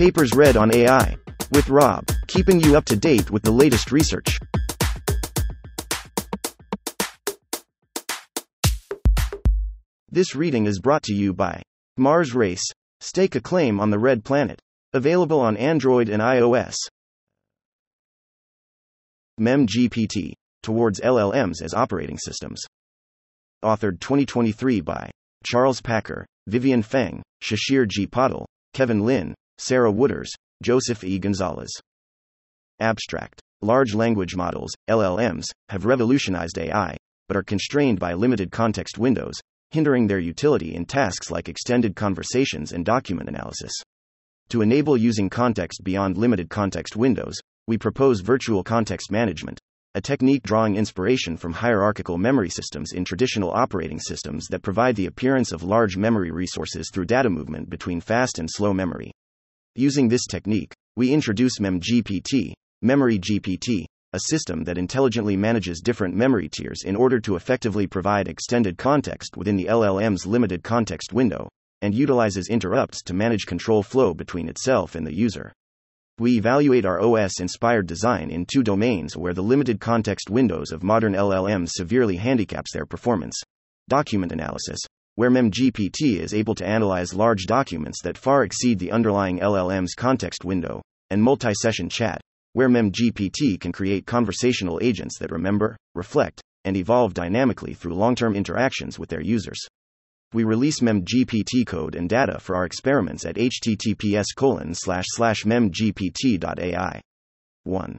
Papers read on AI. With Rob, keeping you up to date with the latest research. This reading is brought to you by Mars Race, Stake a Claim on the Red Planet. Available on Android and iOS. MemGPT, Towards LLMs as Operating Systems. Authored 2023 by Charles Packer, Vivian Fang, Shishir G. Patil, Kevin Lin, Sarah Wooders, Joseph E. Gonzalez. Abstract. Large language models, LLMs, have revolutionized AI, but are constrained by limited context windows, hindering their utility in tasks like extended conversations and document analysis. To enable using context beyond limited context windows, we propose virtual context management, a technique drawing inspiration from hierarchical memory systems in traditional operating systems that provide the appearance of large memory resources through data movement between fast and slow memory. Using this technique, we introduce MemGPT, Memory GPT, a system that intelligently manages different memory tiers in order to effectively provide extended context within the LLM's limited context window, and utilizes interrupts to manage control flow between itself and the user. We evaluate our OS-inspired design in two domains where the limited context windows of modern LLMs severely handicaps their performance. Document analysis, where MemGPT is able to analyze large documents that far exceed the underlying LLM's context window, and multi-session chat, where MemGPT can create conversational agents that remember, reflect, and evolve dynamically through long-term interactions with their users. We release MemGPT code and data for our experiments at https://memgpt.ai. 1.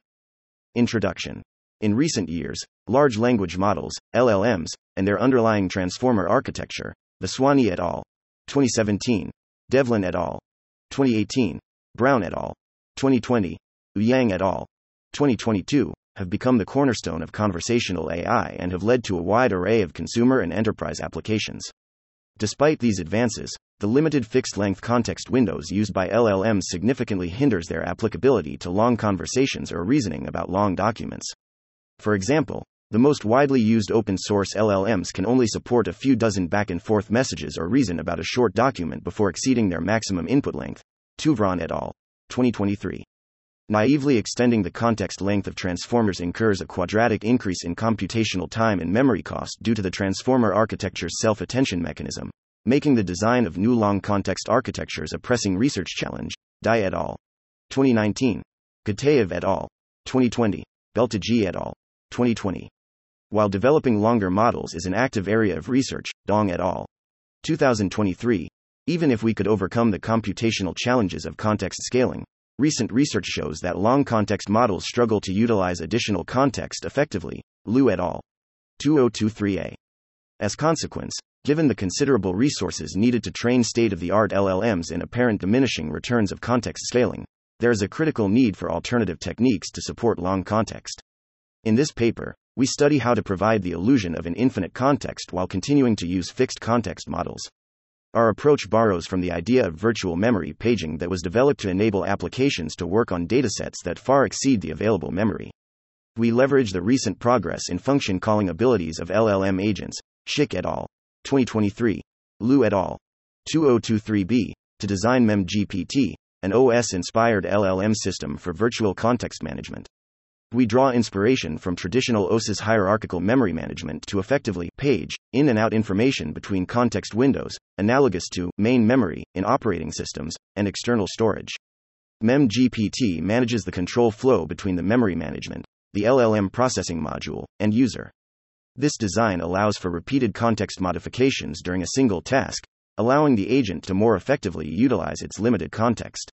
Introduction. In recent years, large language models, LLMs, and their underlying transformer architecture, Vaswani et al. 2017, Devlin et al. 2018, Brown et al. 2020, Ouyang et al. 2022, have become the cornerstone of conversational AI and have led to a wide array of consumer and enterprise applications. Despite these advances, the limited fixed-length context windows used by LLMs significantly hinders their applicability to long conversations or reasoning about long documents. For example, the most widely used open-source LLMs can only support a few dozen back-and-forth messages or reason about a short document before exceeding their maximum input length. Tuvron et al. 2023. Naively extending the context length of transformers incurs a quadratic increase in computational time and memory cost due to the transformer architecture's self-attention mechanism, making the design of new long context architectures a pressing research challenge. Dai et al. 2019. Gataev et al. 2020. Beltagy et al. 2020. While developing longer models is an active area of research, Dong et al. 2023, even if we could overcome the computational challenges of context scaling, recent research shows that long context models struggle to utilize additional context effectively. Liu et al. 2023a. As consequence, given the considerable resources needed to train state-of-the-art LLMs and apparent diminishing returns of context scaling, there is a critical need for alternative techniques to support long context. In this paper, we study how to provide the illusion of an infinite context while continuing to use fixed context models. Our approach borrows from the idea of virtual memory paging that was developed to enable applications to work on datasets that far exceed the available memory. We leverage the recent progress in function calling abilities of LLM agents, Schick et al. 2023, Liu et al. 2023b, to design MemGPT, an OS-inspired LLM system for virtual context management. We draw inspiration from traditional OS's hierarchical memory management to effectively page in and out information between context windows, analogous to main memory in operating systems and external storage. MemGPT manages the control flow between the memory management, the LLM processing module, and user. This design allows for repeated context modifications during a single task, allowing the agent to more effectively utilize its limited context.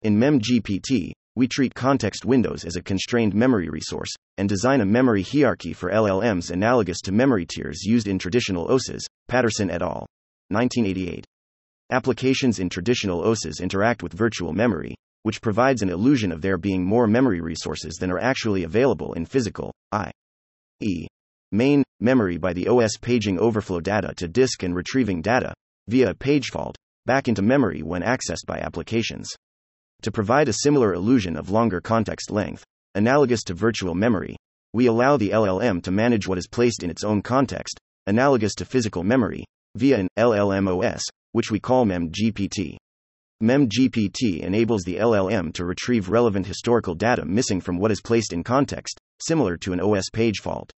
In MemGPT, we treat context windows as a constrained memory resource, and design a memory hierarchy for LLMs analogous to memory tiers used in traditional OSes, Patterson et al. 1988. Applications in traditional OSes interact with virtual memory, which provides an illusion of there being more memory resources than are actually available in physical, i.e. main, memory by the OS paging overflow data to disk and retrieving data, via a page fault, back into memory when accessed by applications. To provide a similar illusion of longer context length, analogous to virtual memory, we allow the LLM to manage what is placed in its own context, analogous to physical memory, via an LLMOS, which we call MemGPT. MemGPT enables the LLM to retrieve relevant historical data missing from what is placed in context, similar to an OS page fault.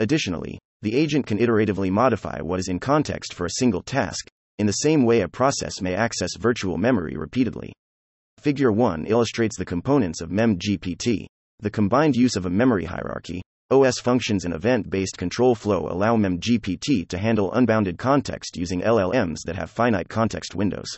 Additionally, the agent can iteratively modify what is in context for a single task, in the same way a process may access virtual memory repeatedly. Figure 1 illustrates the components of MemGPT. The combined use of a memory hierarchy, OS functions, and event-based control flow allow MemGPT to handle unbounded context using LLMs that have finite context windows.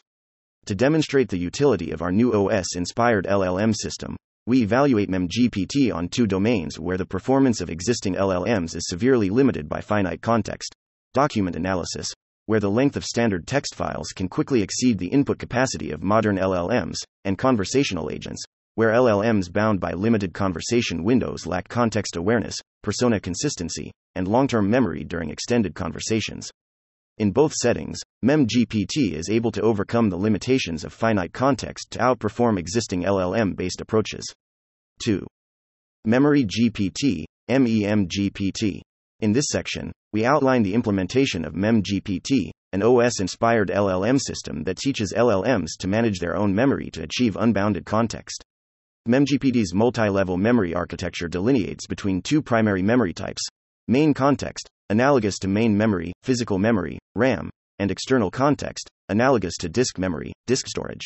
To demonstrate the utility of our new OS-inspired LLM system, we evaluate MemGPT on two domains where the performance of existing LLMs is severely limited by finite context. Document analysis, where the length of standard text files can quickly exceed the input capacity of modern LLMs, and conversational agents, where LLMs bound by limited conversation windows lack context awareness, persona consistency, and long-term memory during extended conversations. In both settings, MemGPT is able to overcome the limitations of finite context to outperform existing LLM-based approaches. 2. Memory GPT, MEMGPT. In this section, we outline the implementation of MemGPT, an OS-inspired LLM system that teaches LLMs to manage their own memory to achieve unbounded context. MemGPT's multi-level memory architecture delineates between two primary memory types: main context, analogous to main memory, physical memory, RAM, and external context, analogous to disk memory, disk storage.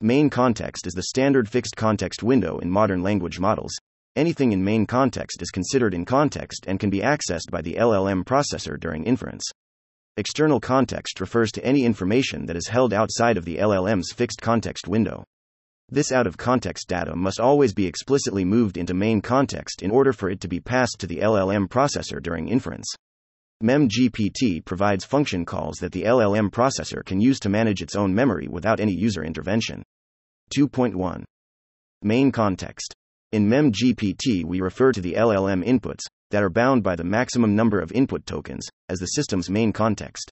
Main context is the standard fixed context window in modern language models. Anything in main context is considered in context and can be accessed by the LLM processor during inference. External context refers to any information that is held outside of the LLM's fixed context window. This out-of-context data must always be explicitly moved into main context in order for it to be passed to the LLM processor during inference. MemGPT provides function calls that the LLM processor can use to manage its own memory without any user intervention. 2.1. Main context. In MemGPT, we refer to the LLM inputs that are bound by the maximum number of input tokens as the system's main context.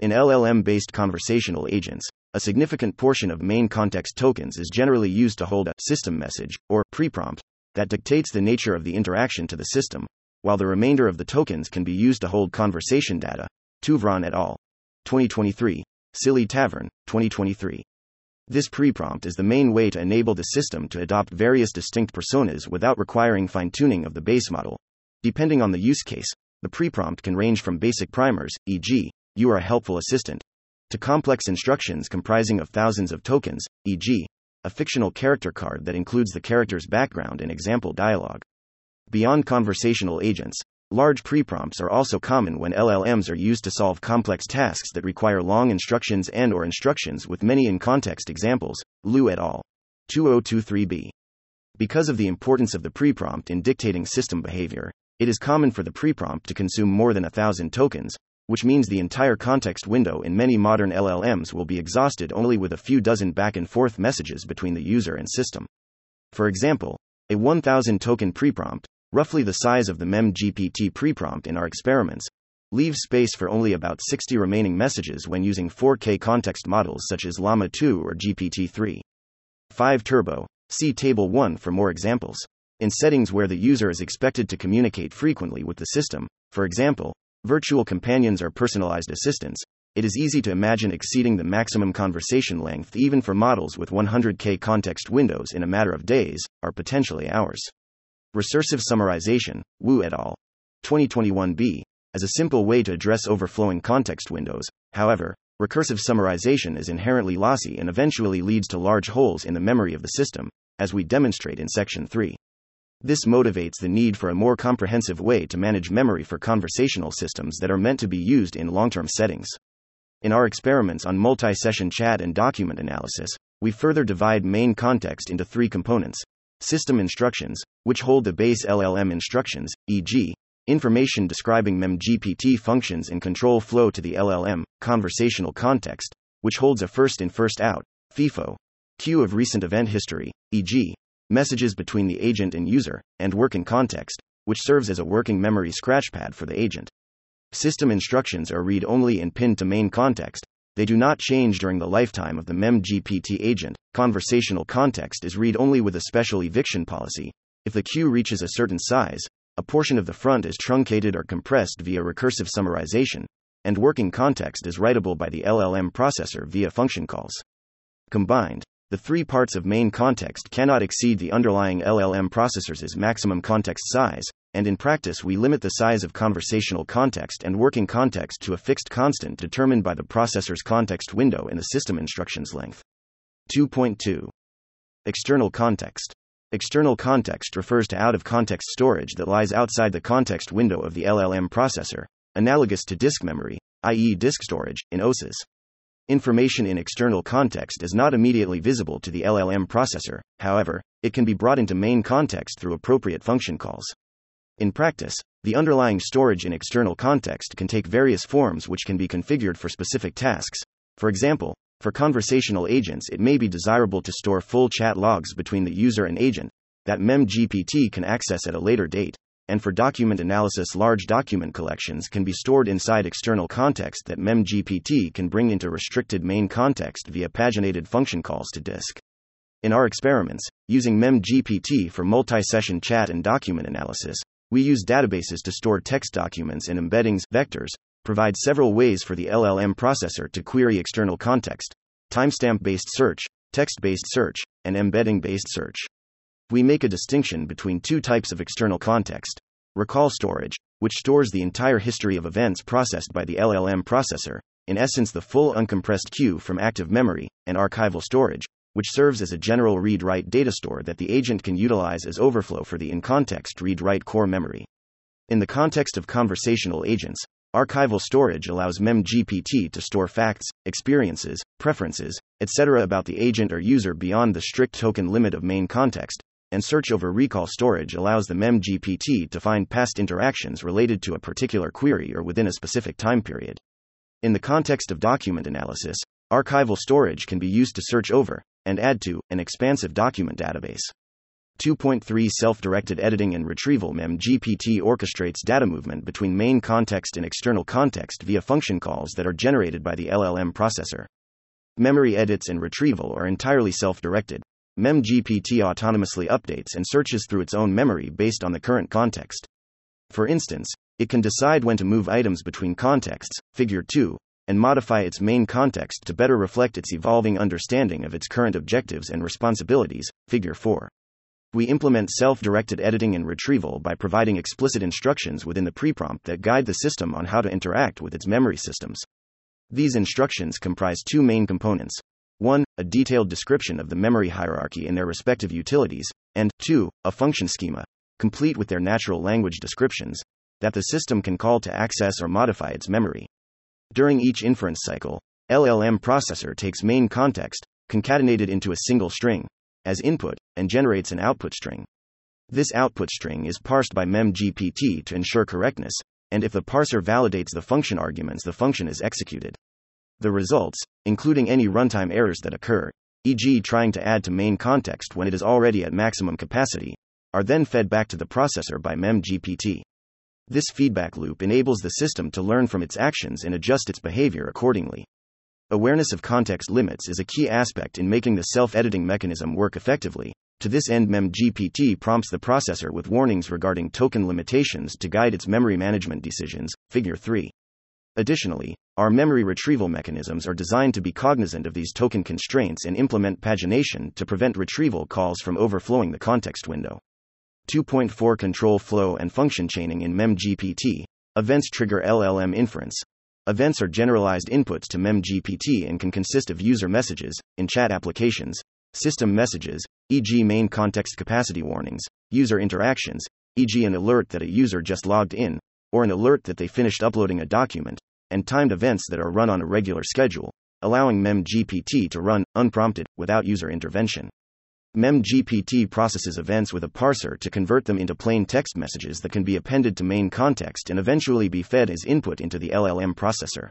In LLM-based conversational agents, a significant portion of main context tokens is generally used to hold a system message or pre-prompt that dictates the nature of the interaction to the system, while the remainder of the tokens can be used to hold conversation data. Tuvron et al. 2023. Silly Tavern, 2023. This pre-prompt is the main way to enable the system to adopt various distinct personas without requiring fine-tuning of the base model. Depending on the use case, the pre-prompt can range from basic primers, e.g., "You are a helpful assistant," to complex instructions comprising of thousands of tokens, e.g., a fictional character card that includes the character's background and example dialogue. Beyond conversational agents, large preprompts are also common when LLMs are used to solve complex tasks that require long instructions and/or instructions with many in-context examples. Liu et al. 2023b. Because of the importance of the preprompt in dictating system behavior, it is common for the preprompt to consume more than 1,000 tokens, which means the entire context window in many modern LLMs will be exhausted only with a few dozen back-and-forth messages between the user and system. For example, a 1,000-token preprompt, roughly the size of the MemGPT preprompt in our experiments, leaves space for only about 60 remaining messages when using 4K context models such as Llama 2 or GPT-3.5 Turbo. See Table 1 for more examples. In settings where the user is expected to communicate frequently with the system, for example, virtual companions or personalized assistants, it is easy to imagine exceeding the maximum conversation length even for models with 100K context windows in a matter of days, or potentially hours. Recursive summarization, Wu et al. 2021b, as a simple way to address overflowing context windows. However, recursive summarization is inherently lossy and eventually leads to large holes in the memory of the system, as we demonstrate in Section 3. This motivates the need for a more comprehensive way to manage memory for conversational systems that are meant to be used in long-term settings. In our experiments on multi-session chat and document analysis, we further divide main context into three components: system instructions, which hold the base LLM instructions, e.g., information describing MemGPT functions and control flow to the LLM; conversational context, which holds a first-in first-out FIFO queue of recent event history, e.g., messages between the agent and user; and working context, which serves as a working memory scratchpad for the agent. System instructions are read-only and pinned to main context. They do not change during the lifetime of the MemGPT agent. Conversational context is read-only with a special eviction policy. If the queue reaches a certain size, a portion of the front is truncated or compressed via recursive summarization, and working context is writable by the LLM processor via function calls. Combined, the three parts of main context cannot exceed the underlying LLM processors' maximum context size, and in practice we limit the size of conversational context and working context to a fixed constant determined by the processor's context window and the system instruction's length. 2.2. External context. External context refers to out-of-context storage that lies outside the context window of the LLM processor, analogous to disk memory, i.e. disk storage, in OSs. Information in external context is not immediately visible to the LLM processor, however, it can be brought into main context through appropriate function calls. In practice, the underlying storage in external context can take various forms which can be configured for specific tasks. For example, for conversational agents it may be desirable to store full chat logs between the user and agent, that MemGPT can access at a later date, and for document analysis large document collections can be stored inside external context that MemGPT can bring into restricted main context via paginated function calls to disk. In our experiments, using MemGPT for multi-session chat and document analysis, we use databases to store text documents and embeddings, vectors, provide several ways for the LLM processor to query external context, timestamp-based search, text-based search, and embedding-based search. We make a distinction between two types of external context. Recall storage, which stores the entire history of events processed by the LLM processor, in essence the full uncompressed queue from active memory, and archival storage, which serves as a general read-write data store that the agent can utilize as overflow for the in-context read-write core memory. In the context of conversational agents, archival storage allows MemGPT to store facts, experiences, preferences, etc. about the agent or user beyond the strict token limit of main context, and search over recall storage allows the MemGPT to find past interactions related to a particular query or within a specific time period. In the context of document analysis, archival storage can be used to search over, and add to, an expansive document database. 2.3 Self-directed editing and retrieval. MemGPT orchestrates data movement between main context and external context via function calls that are generated by the LLM processor. Memory edits and retrieval are entirely self-directed. MemGPT autonomously updates and searches through its own memory based on the current context. For instance, it can decide when to move items between contexts, figure 2, and modify its main context to better reflect its evolving understanding of its current objectives and responsibilities, figure 4. We implement self-directed editing and retrieval by providing explicit instructions within the preprompt that guide the system on how to interact with its memory systems. These instructions comprise two main components. 1. A detailed description of the memory hierarchy and their respective utilities, and 2. A function schema, complete with their natural language descriptions, that the system can call to access or modify its memory. During each inference cycle, LLM processor takes main context, concatenated into a single string, as input, and generates an output string. This output string is parsed by MemGPT to ensure correctness, and if the parser validates the function arguments, the function is executed. The results, including any runtime errors that occur, e.g. trying to add to main context when it is already at maximum capacity, are then fed back to the processor by MemGPT. This feedback loop enables the system to learn from its actions and adjust its behavior accordingly. Awareness of context limits is a key aspect in making the self-editing mechanism work effectively. To this end, MemGPT prompts the processor with warnings regarding token limitations to guide its memory management decisions, figure 3. Additionally, our memory retrieval mechanisms are designed to be cognizant of these token constraints and implement pagination to prevent retrieval calls from overflowing the context window. 2.4 Control flow and function chaining in MemGPT. Events trigger LLM inference. Events are generalized inputs to MemGPT and can consist of user messages, in chat applications, system messages, e.g. main context capacity warnings, user interactions, e.g. an alert that a user just logged in, or an alert that they finished uploading a document, and timed events that are run on a regular schedule, allowing MemGPT to run, unprompted, without user intervention. MemGPT processes events with a parser to convert them into plain text messages that can be appended to main context and eventually be fed as input into the LLM processor.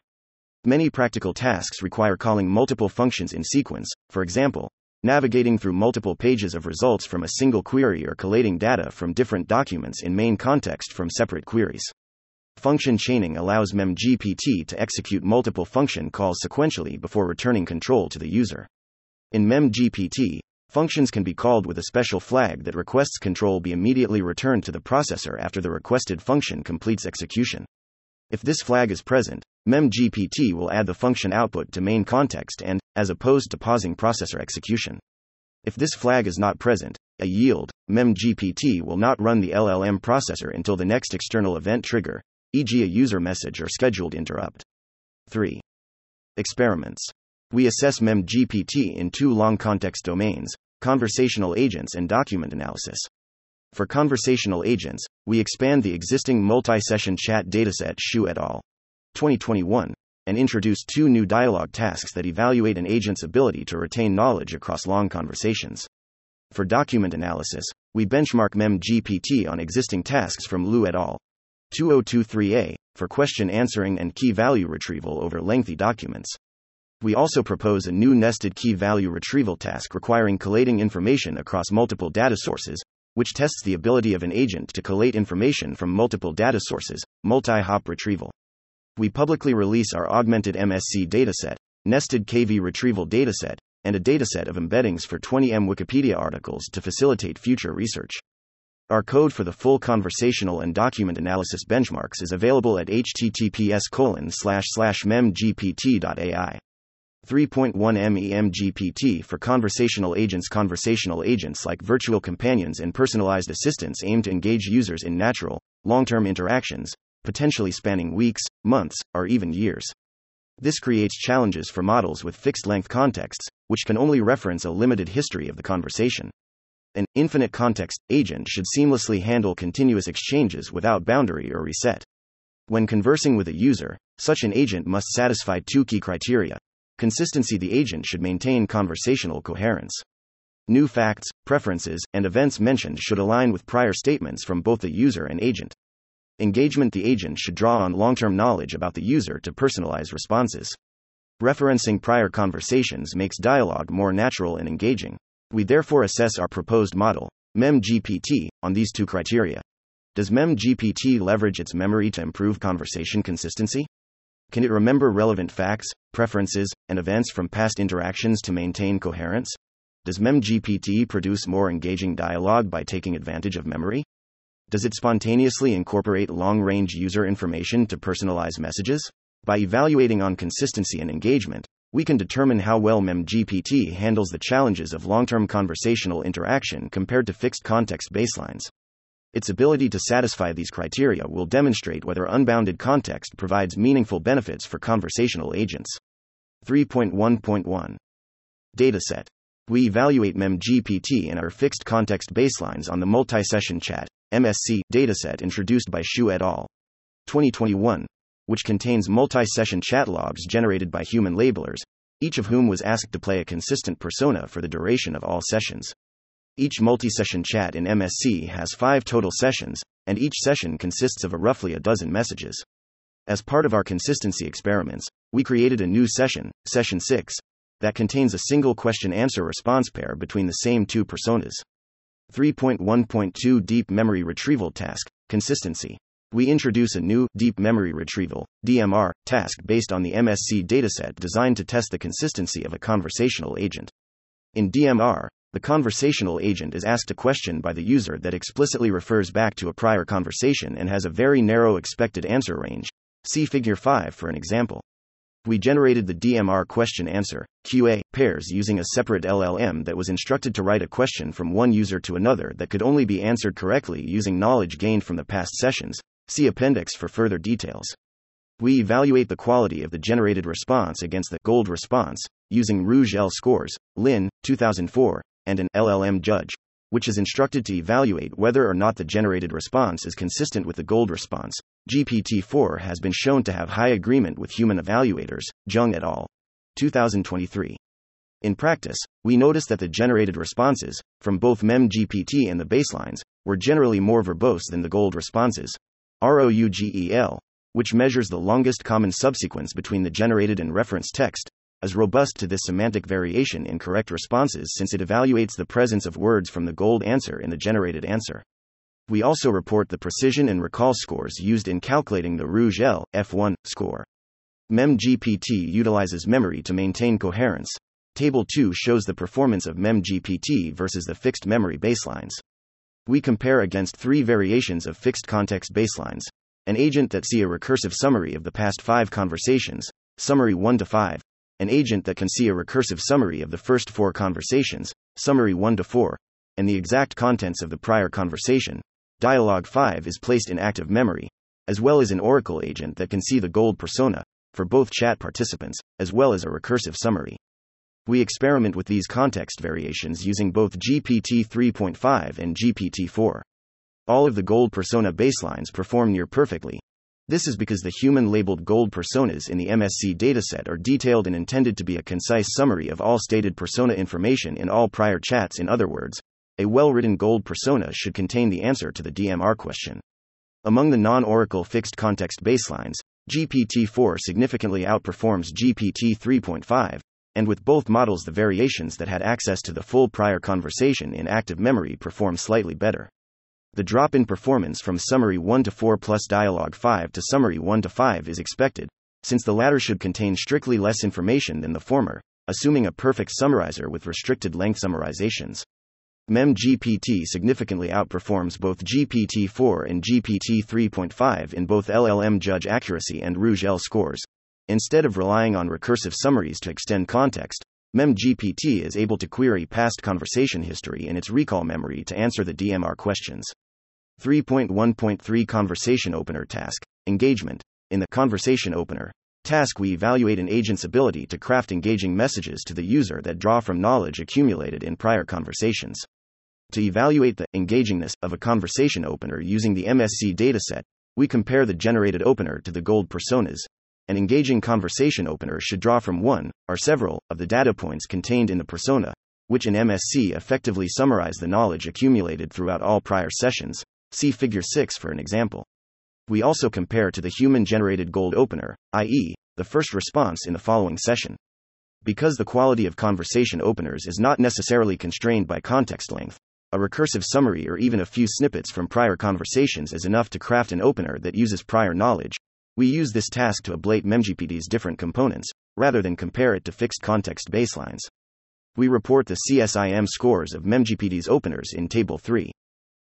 Many practical tasks require calling multiple functions in sequence, for example, navigating through multiple pages of results from a single query or collating data from different documents in main context from separate queries. Function chaining allows MemGPT to execute multiple function calls sequentially before returning control to the user. In MemGPT, functions can be called with a special flag that requests control be immediately returned to the processor after the requested function completes execution. If this flag is present, MemGPT will add the function output to main context and, as opposed to pausing processor execution. If this flag is not present, a yield, MemGPT will not run the LLM processor until the next external event trigger, e.g. a user message or scheduled interrupt. 3. Experiments. We assess MemGPT in two long context domains, conversational agents and document analysis. For conversational agents, we expand the existing multi-session chat dataset Xu et al. 2021, and introduce two new dialogue tasks that evaluate an agent's ability to retain knowledge across long conversations. For document analysis, we benchmark MemGPT on existing tasks from Liu et al. 2023a for question answering and key value retrieval over lengthy documents. We also propose a new nested key value retrieval task requiring collating information across multiple data sources, which tests the ability of an agent to collate information from multiple data sources, multi-hop retrieval. We publicly release our augmented MSC dataset, nested KV retrieval dataset, and a dataset of embeddings for 20M Wikipedia articles to facilitate future research. Our code for the full conversational and document analysis benchmarks is available at https://memgpt.ai. 3.1 MEMGPT for conversational agents. Conversational agents like virtual companions and personalized assistants aim to engage users in natural, long-term interactions, potentially spanning weeks, months, or even years. This creates challenges for models with fixed-length contexts, which can only reference a limited history of the conversation. An infinite context agent should seamlessly handle continuous exchanges without boundary or reset. When conversing with a user, such an agent must satisfy two key criteria. Consistency: the agent should maintain conversational coherence. New facts, preferences, and events mentioned should align with prior statements from both the user and agent. Engagement: the agent should draw on long-term knowledge about the user to personalize responses. Referencing prior conversations makes dialogue more natural and engaging. We therefore assess our proposed model, MemGPT, on these two criteria. Does MemGPT leverage its memory to improve conversation consistency? Can it remember relevant facts, preferences, and events from past interactions to maintain coherence? Does MemGPT produce more engaging dialogue by taking advantage of memory? Does it spontaneously incorporate long-range user information to personalize messages? By evaluating on consistency and engagement, we can determine how well MemGPT handles the challenges of long-term conversational interaction compared to fixed context baselines. Its ability to satisfy these criteria will demonstrate whether unbounded context provides meaningful benefits for conversational agents. 3.1.1 Dataset. We evaluate MemGPT in our fixed context baselines on the multi-session chat (MSC) dataset introduced by Xu et al. 2021, which contains multi-session chat logs generated by human labelers, each of whom was asked to play a consistent persona for the duration of all sessions. Each multi-session chat in MSC has 5 total sessions, and each session consists of roughly a dozen messages. As part of our consistency experiments, we created a new session, Session 6, that contains a single question-answer response pair between the same two personas. 3.1.2 Deep Memory Retrieval Task, Consistency. We introduce a new, Deep Memory Retrieval, DMR, task based on the MSC dataset designed to test the consistency of a conversational agent. In DMR, the conversational agent is asked a question by the user that explicitly refers back to a prior conversation and has a very narrow expected answer range. See Figure 5 for an example. We generated the DMR question-answer (QA) pairs using a separate LLM that was instructed to write a question from one user to another that could only be answered correctly using knowledge gained from the past sessions. See Appendix for further details. We evaluate the quality of the generated response against the gold response using ROUGE scores, Lin, 2004. And an LLM judge, which is instructed to evaluate whether or not the generated response is consistent with the gold response. GPT-4 has been shown to have high agreement with human evaluators, Jung et al. 2023. In practice, we noticed that the generated responses, from both MemGPT and the baselines, were generally more verbose than the gold responses. ROUGEL, which measures the longest common subsequence between the generated and reference text, is robust to this semantic variation in correct responses since it evaluates the presence of words from the gold answer in the generated answer. We also report the precision and recall scores used in calculating the ROUGE F1 score. MemGPT utilizes memory to maintain coherence. Table 2 shows the performance of MemGPT versus the fixed memory baselines. We compare against 3 variations of fixed context baselines: an agent that see a recursive summary of the past 5 conversations, summary 1 to 5, an agent that can see a recursive summary of the first 4 conversations, summary 1 to 4, and the exact contents of the prior conversation, dialogue 5 is placed in active memory, as well as an Oracle agent that can see the gold persona, for both chat participants, as well as a recursive summary. We experiment with these context variations using both GPT-3.5 and GPT-4. All of the gold persona baselines perform near perfectly. This is because the human-labeled gold personas in the MSC dataset are detailed and intended to be a concise summary of all stated persona information in all prior chats. In other words, a well-written gold persona should contain the answer to the DMR question. Among the non-Oracle fixed context baselines, GPT-4 significantly outperforms GPT-3.5, and with both models the variations that had access to the full prior conversation in active memory perform slightly better. The drop in performance from summary 1 to 4 plus dialogue 5 to summary 1 to 5 is expected, since the latter should contain strictly less information than the former, assuming a perfect summarizer with restricted length summarizations. MemGPT significantly outperforms both GPT-4 and GPT-3.5 in both LLM judge accuracy and ROUGE scores. Instead of relying on recursive summaries to extend context, MemGPT is able to query past conversation history in its recall memory to answer the DMR questions. 3.1.3 Conversation Opener Task Engagement. In the conversation opener task, we evaluate an agent's ability to craft engaging messages to the user that draw from knowledge accumulated in prior conversations. To evaluate the engagingness of a conversation opener using the MSC dataset, we compare the generated opener to the gold personas. An engaging conversation opener should draw from one, or several, of the data points contained in the persona, which in MSC effectively summarize the knowledge accumulated throughout all prior sessions. See Figure 6 for an example. We also compare to the human-generated gold opener, i.e., the first response in the following session. Because the quality of conversation openers is not necessarily constrained by context length, a recursive summary or even a few snippets from prior conversations is enough to craft an opener that uses prior knowledge. We use this task to ablate MemGPT's different components, rather than compare it to fixed context baselines. We report the CSIM scores of MemGPT's openers in Table 3.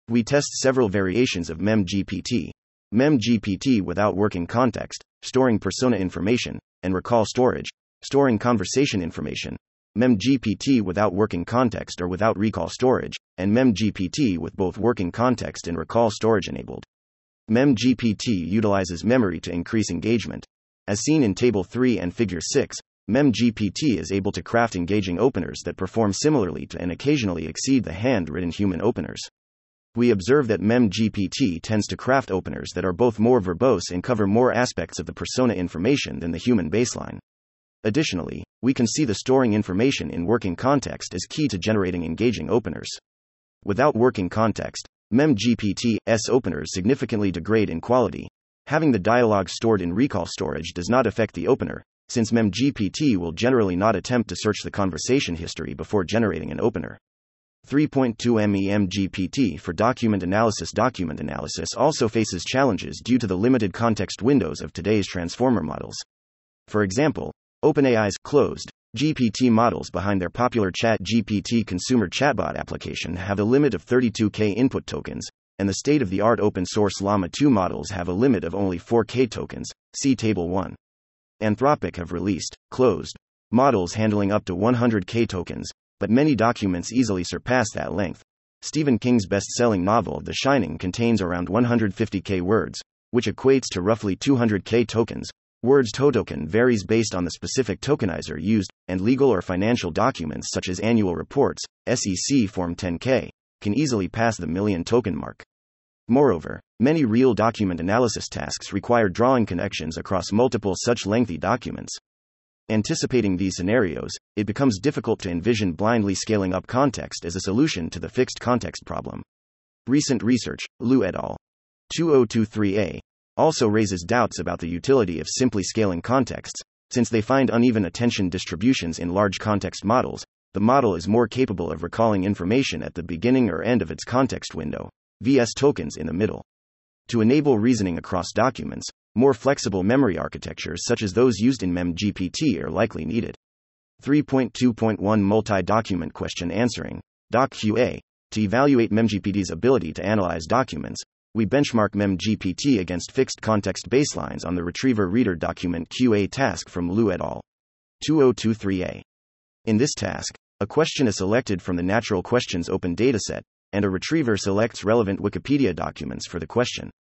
We test several variations of MemGPT. MemGPT without working context, storing persona information, and recall storage, storing conversation information. MemGPT without working context or without recall storage, and MemGPT with both working context and recall storage enabled. MemGPT utilizes memory to increase engagement. As seen in Table 3 and Figure 6, MemGPT is able to craft engaging openers that perform similarly to and occasionally exceed the handwritten human openers. We observe that MemGPT tends to craft openers that are both more verbose and cover more aspects of the persona information than the human baseline. Additionally, we can see the storing information in working context is key to generating engaging openers. Without working context, MemGPT's openers significantly degrade in quality. Having the dialogue stored in recall storage does not affect the opener, since MemGPT will generally not attempt to search the conversation history before generating an opener. 3.2 MemGPT for document analysis. Document analysis also faces challenges due to the limited context windows of today's transformer models. For example, OpenAI's closed GPT models behind their popular ChatGPT consumer chatbot application have a limit of 32K input tokens, and the state-of-the-art open-source Llama 2 models have a limit of only 4K tokens, see Table 1. Anthropic have released closed models handling up to 100K tokens, but many documents easily surpass that length. Stephen King's best-selling novel The Shining contains around 150K words, which equates to roughly 200K tokens. Words totoken varies based on the specific tokenizer used, and legal or financial documents such as annual reports, SEC Form 10K, can easily pass the million token mark. Moreover, many real document analysis tasks require drawing connections across multiple such lengthy documents. Anticipating these scenarios, it becomes difficult to envision blindly scaling up context as a solution to the fixed context problem. Recent research, Liu et al. 2023a, also raises doubts about the utility of simply scaling contexts, since they find uneven attention distributions in large context models. The model is more capable of recalling information at the beginning or end of its context window, vs tokens in the middle. To enable reasoning across documents, more flexible memory architectures such as those used in MemGPT are likely needed. 3.2.1 Multi-Document Question Answering, DocQA. To evaluate MemGPT's ability to analyze documents, we benchmark MemGPT against fixed context baselines on the retriever-reader document QA task from Liu et al. 2023a. In this task, a question is selected from the Natural Questions open dataset, and a retriever selects relevant Wikipedia documents for the question.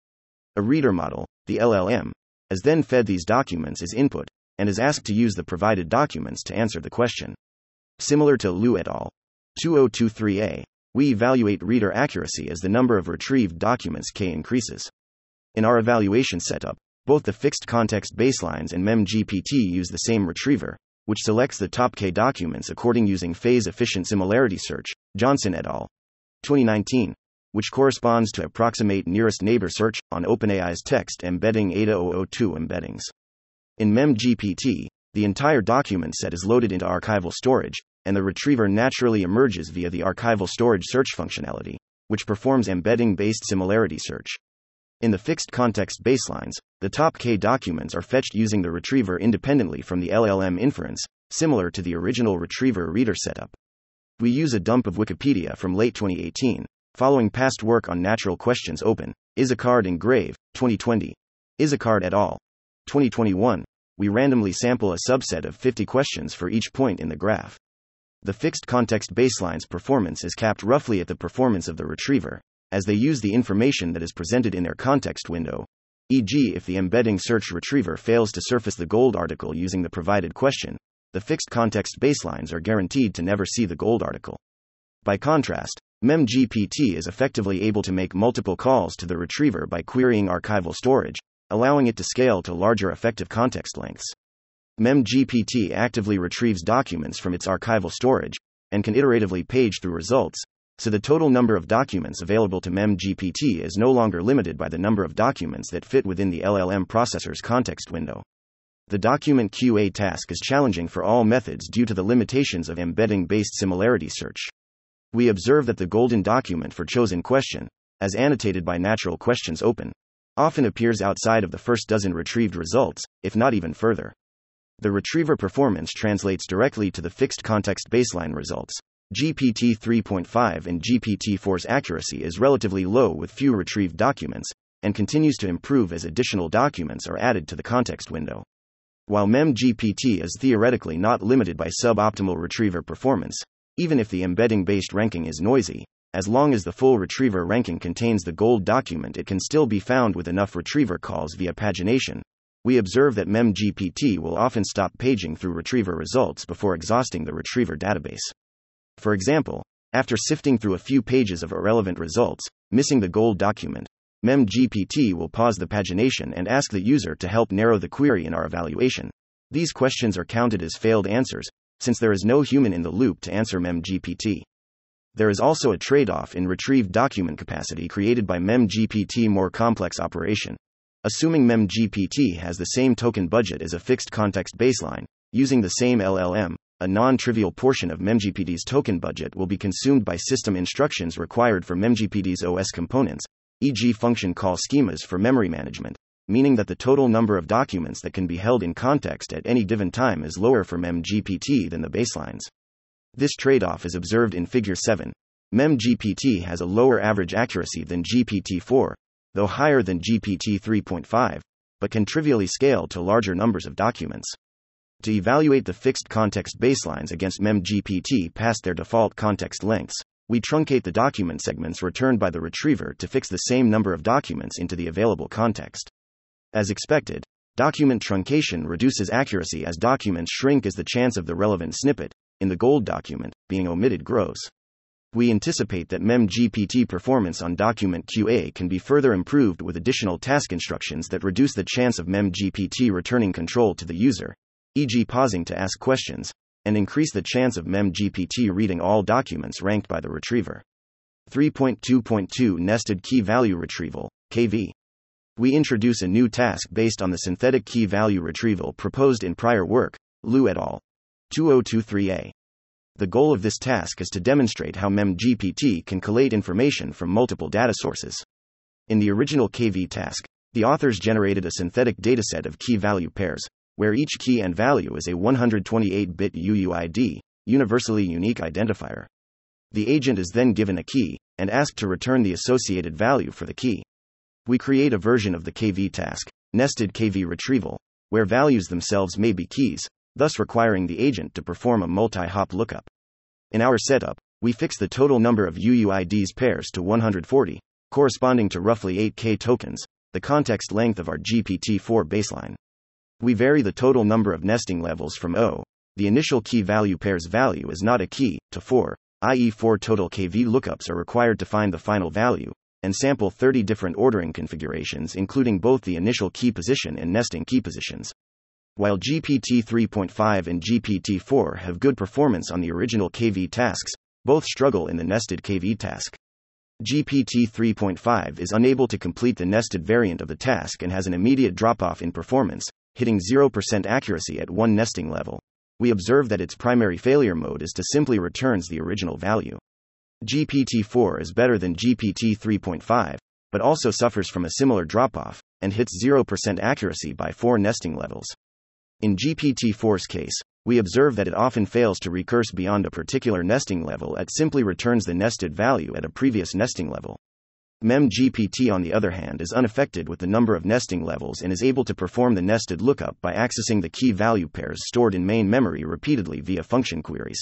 A reader model, the LLM, is then fed these documents as input, and is asked to use the provided documents to answer the question. Similar to Liu et al. 2023a, we evaluate reader accuracy as the number of retrieved documents K increases. In our evaluation setup, both the fixed context baselines and MemGPT use the same retriever, which selects the top K documents according using phase-efficient similarity search, Johnson et al. 2019, which corresponds to approximate nearest neighbor search on OpenAI's text embedding A2002 embeddings. In MemGPT, the entire document set is loaded into archival storage, and the retriever naturally emerges via the archival storage search functionality, which performs embedding-based similarity search. In the fixed context baselines, the top K documents are fetched using the retriever independently from the LLM inference, similar to the original retriever-reader setup. We use a dump of Wikipedia from late 2018, following past work on Natural Questions Open, Isacard and Grave, 2020, Isacard et al. 2021, we randomly sample a subset of 50 questions for each point in the graph. The fixed context baseline's performance is capped roughly at the performance of the retriever, as they use the information that is presented in their context window, e.g. if the embedding search retriever fails to surface the gold article using the provided question, the fixed context baselines are guaranteed to never see the gold article. By contrast, MemGPT is effectively able to make multiple calls to the retriever by querying archival storage, allowing it to scale to larger effective context lengths. MemGPT actively retrieves documents from its archival storage, and can iteratively page through results, so the total number of documents available to MemGPT is no longer limited by the number of documents that fit within the LLM processor's context window. The document QA task is challenging for all methods due to the limitations of embedding-based similarity search. We observe that the golden document for chosen question, as annotated by Natural Questions Open, often appears outside of the first dozen retrieved results, if not even further. The retriever performance translates directly to the fixed context baseline results. GPT-3.5 and GPT-4's accuracy is relatively low with few retrieved documents, and continues to improve as additional documents are added to the context window. While MemGPT is theoretically not limited by suboptimal retriever performance, even if the embedding-based ranking is noisy, as long as the full retriever ranking contains the gold document, it can still be found with enough retriever calls via pagination. We observe that MemGPT will often stop paging through retriever results before exhausting the retriever database. For example, after sifting through a few pages of irrelevant results, missing the gold document, MemGPT will pause the pagination and ask the user to help narrow the query in our evaluation. These questions are counted as failed answers, since there is no human in the loop to answer MemGPT. There is also a trade-off in retrieved document capacity created by MemGPT more complex operation. Assuming MemGPT has the same token budget as a fixed context baseline, using the same LLM, a non-trivial portion of MemGPT's token budget will be consumed by system instructions required for MemGPT's OS components, e.g. function call schemas for memory management, meaning that the total number of documents that can be held in context at any given time is lower for MemGPT than the baselines. This trade-off is observed in Figure 7. MemGPT has a lower average accuracy than GPT-4, though higher than GPT-3.5, but can trivially scale to larger numbers of documents. To evaluate the fixed context baselines against MemGPT past their default context lengths, we truncate the document segments returned by the retriever to fix the same number of documents into the available context. As expected, document truncation reduces accuracy as documents shrink as the chance of the relevant snippet, in the gold document, being omitted grows. We anticipate that MemGPT performance on document QA can be further improved with additional task instructions that reduce the chance of MemGPT returning control to the user, e.g. pausing to ask questions, and increase the chance of MemGPT reading all documents ranked by the retriever. 3.2.2 Nested Key Value Retrieval, KV. We introduce a new task based on the synthetic key value retrieval proposed in prior work, Liu et al. 2023a. The goal of this task is to demonstrate how MemGPT can collate information from multiple data sources. In the original KV task, the authors generated a synthetic dataset of key-value pairs, where each key and value is a 128-bit UUID, universally unique identifier. The agent is then given a key, and asked to return the associated value for the key. We create a version of the KV task, nested KV retrieval, where values themselves may be keys, thus requiring the agent to perform a multi-hop lookup. In our setup, we fix the total number of UUIDs pairs to 140, corresponding to roughly 8K tokens, the context length of our GPT-4 baseline. We vary the total number of nesting levels from 0, the initial key value pair's value is not a key, to 4, i.e. 4 total KV lookups are required to find the final value, and sample 30 different ordering configurations including both the initial key position and nesting key positions. While GPT-3.5 and GPT-4 have good performance on the original KV tasks, both struggle in the nested KV task. GPT-3.5 is unable to complete the nested variant of the task and has an immediate drop-off in performance, hitting 0% accuracy at one nesting level. We observe that its primary failure mode is to simply returns the original value. GPT-4 is better than GPT-3.5, but also suffers from a similar drop-off, and hits 0% accuracy by 4 nesting levels. In GPT-4's case, we observe that it often fails to recurse beyond a particular nesting level and simply returns the nested value at a previous nesting level. MemGPT, on the other hand, is unaffected with the number of nesting levels and is able to perform the nested lookup by accessing the key value pairs stored in main memory repeatedly via function queries.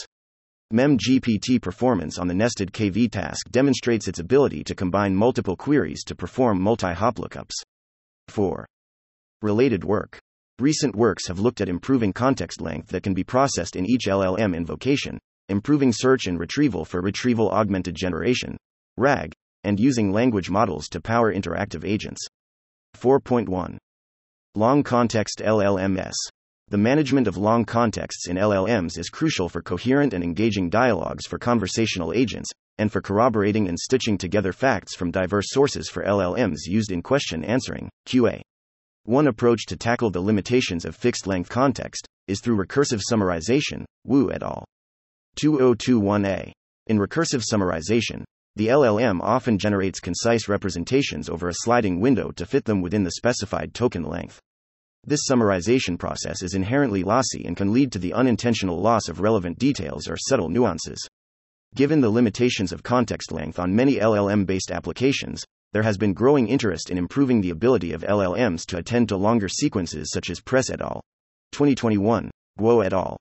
MemGPT performance on the nested KV task demonstrates its ability to combine multiple queries to perform multi-hop lookups. 4. Related work. Recent works have looked at improving context length that can be processed in each LLM invocation, improving search and retrieval for retrieval augmented generation, RAG, and using language models to power interactive agents. 4.1. Long context LLMs. The management of long contexts in LLMs is crucial for coherent and engaging dialogues for conversational agents, and for corroborating and stitching together facts from diverse sources for LLMs used in question answering, QA. One approach to tackle the limitations of fixed-length context is through recursive summarization, Wu et al. 2021a. In recursive summarization, the LLM often generates concise representations over a sliding window to fit them within the specified token length. This summarization process is inherently lossy and can lead to the unintentional loss of relevant details or subtle nuances. Given the limitations of context length on many LLM-based applications, there has been growing interest in improving the ability of LLMs to attend to longer sequences such as Press et al. 2021, Guo et al.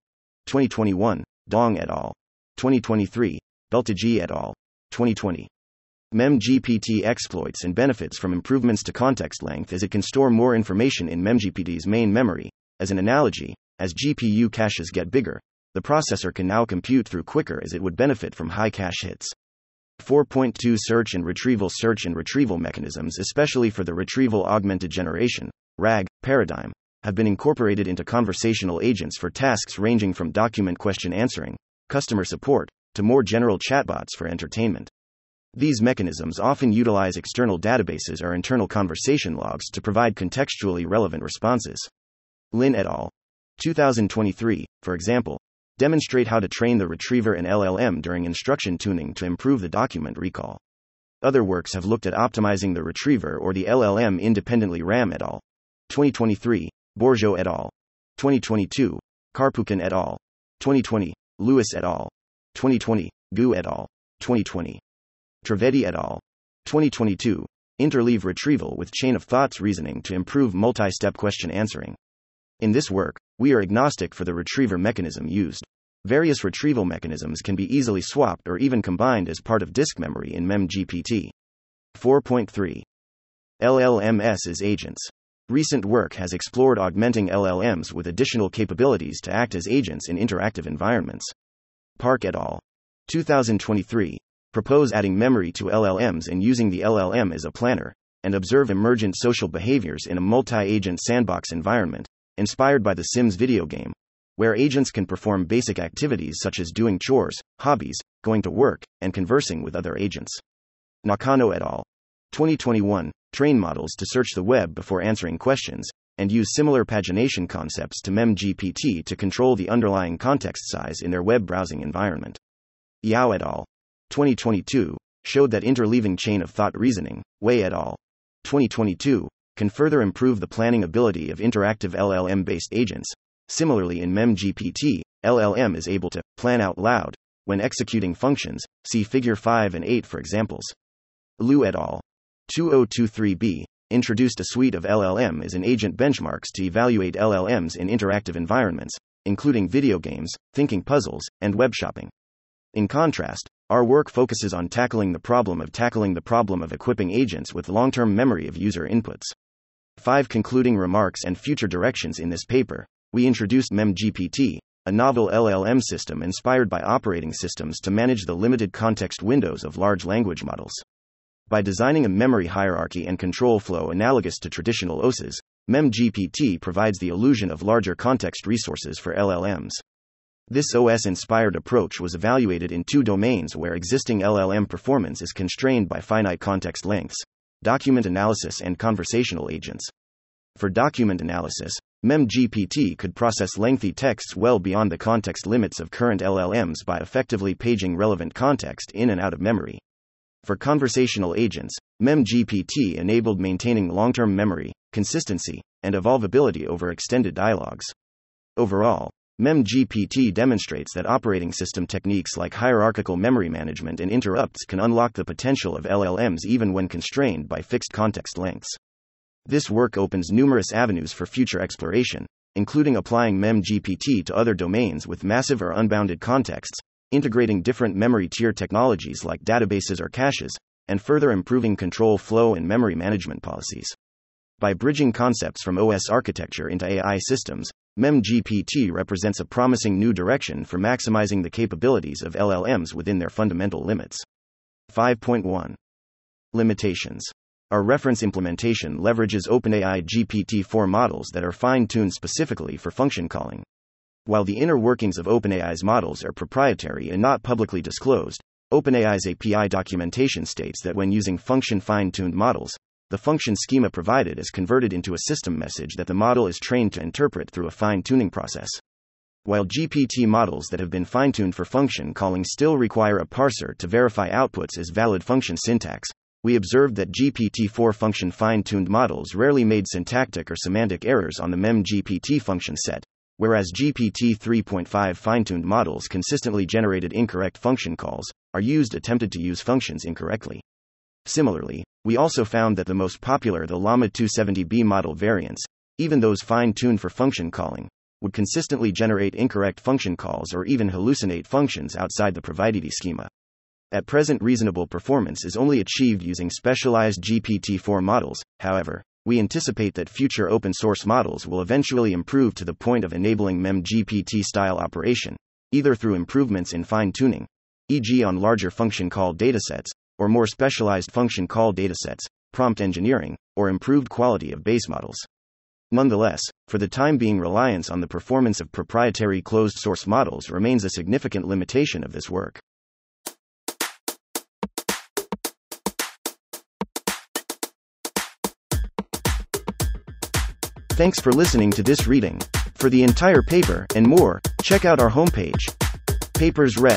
2021, Dong et al. 2023, Beltagy et al. 2020. MemGPT exploits and benefits from improvements to context length as it can store more information in MemGPT's main memory. As an analogy, as GPU caches get bigger, the processor can now compute through quicker as it would benefit from high cache hits. 4.2 Search and retrieval. Search and retrieval mechanisms, especially for the retrieval augmented generation (RAG) paradigm, have been incorporated into conversational agents for tasks ranging from document question answering, customer support, to more general chatbots for entertainment. These mechanisms often utilize external databases or internal conversation logs to provide contextually relevant responses. Lin et al. 2023, for example, demonstrate how to train the retriever and LLM during instruction tuning to improve the document recall. Other works have looked at optimizing the retriever or the LLM independently. Ram et al. 2023, Borjo et al. 2022, Karpukin et al. 2020, Lewis et al. 2020, Gu et al. 2020, Trivedi et al. 2022, interleave retrieval with chain of thoughts reasoning to improve multi-step question answering. In this work, we are agnostic for the retriever mechanism used. Various retrieval mechanisms can be easily swapped or even combined as part of disk memory in MemGPT. 4.3. LLMs as agents. Recent work has explored augmenting LLMs with additional capabilities to act as agents in interactive environments. Park et al. 2023 propose adding memory to LLMs and using the LLM as a planner, and observe emergent social behaviors in a multi-agent sandbox environment, inspired by The Sims video game, where agents can perform basic activities such as doing chores, hobbies, going to work, and conversing with other agents. Nakano et al. 2021, train models to search the web before answering questions, and use similar pagination concepts to MemGPT to control the underlying context size in their web browsing environment. Yao et al. 2022, showed that interleaving chain of thought reasoning, Wei et al. 2022, can further improve the planning ability of interactive LLM-based agents. Similarly in MemGPT, LLM is able to plan out loud when executing functions, see Figure 5 and 8 for examples. Liu et al. 2023b, introduced a suite of LLM as an agent benchmarks to evaluate LLMs in interactive environments, including video games, thinking puzzles, and web shopping. In contrast, our work focuses on tackling the problem of equipping agents with long-term memory of user inputs. 5 concluding remarks and future directions. In this paper, we introduced MemGPT, a novel LLM system inspired by operating systems to manage the limited context windows of large language models. By designing a memory hierarchy and control flow analogous to traditional OSs, MemGPT provides the illusion of larger context resources for LLMs. This OS-inspired approach was evaluated in 2 domains where existing LLM performance is constrained by finite context lengths: document analysis and conversational agents. For document analysis, MemGPT could process lengthy texts well beyond the context limits of current LLMs by effectively paging relevant context in and out of memory. For conversational agents, MemGPT enabled maintaining long-term memory, consistency, and evolvability over extended dialogues. Overall, MemGPT demonstrates that operating system techniques like hierarchical memory management and interrupts can unlock the potential of LLMs even when constrained by fixed context lengths. This work opens numerous avenues for future exploration, including applying MemGPT to other domains with massive or unbounded contexts, integrating different memory tier technologies like databases or caches, and further improving control flow and memory management policies. By bridging concepts from OS architecture into AI systems, MemGPT represents a promising new direction for maximizing the capabilities of LLMs within their fundamental limits. 5.1 Limitations. Our reference implementation leverages OpenAI GPT-4 models that are fine-tuned specifically for function calling. While the inner workings of OpenAI's models are proprietary and not publicly disclosed, OpenAI's API documentation states that when using function fine-tuned models, the function schema provided is converted into a system message that the model is trained to interpret through a fine-tuning process. While GPT models that have been fine-tuned for function calling still require a parser to verify outputs as valid function syntax, we observed that GPT-4 function fine-tuned models rarely made syntactic or semantic errors on the MemGPT function set, whereas GPT-3.5 fine-tuned models consistently generated incorrect function calls, attempted to use functions incorrectly. Similarly, we also found that the most popular, the Llama 270B model variants, even those fine-tuned for function calling, would consistently generate incorrect function calls or even hallucinate functions outside the provided schema. At present, reasonable performance is only achieved using specialized GPT-4 models. However, we anticipate that future open-source models will eventually improve to the point of enabling MemGPT-style operation, either through improvements in fine-tuning, e.g. on larger function call datasets, or more specialized function call datasets, prompt engineering, or improved quality of base models. Nonetheless, for the time being, reliance on the performance of proprietary closed-source models remains a significant limitation of this work. Thanks for listening to this reading. For the entire paper and more, check out our homepage, papersread.ai.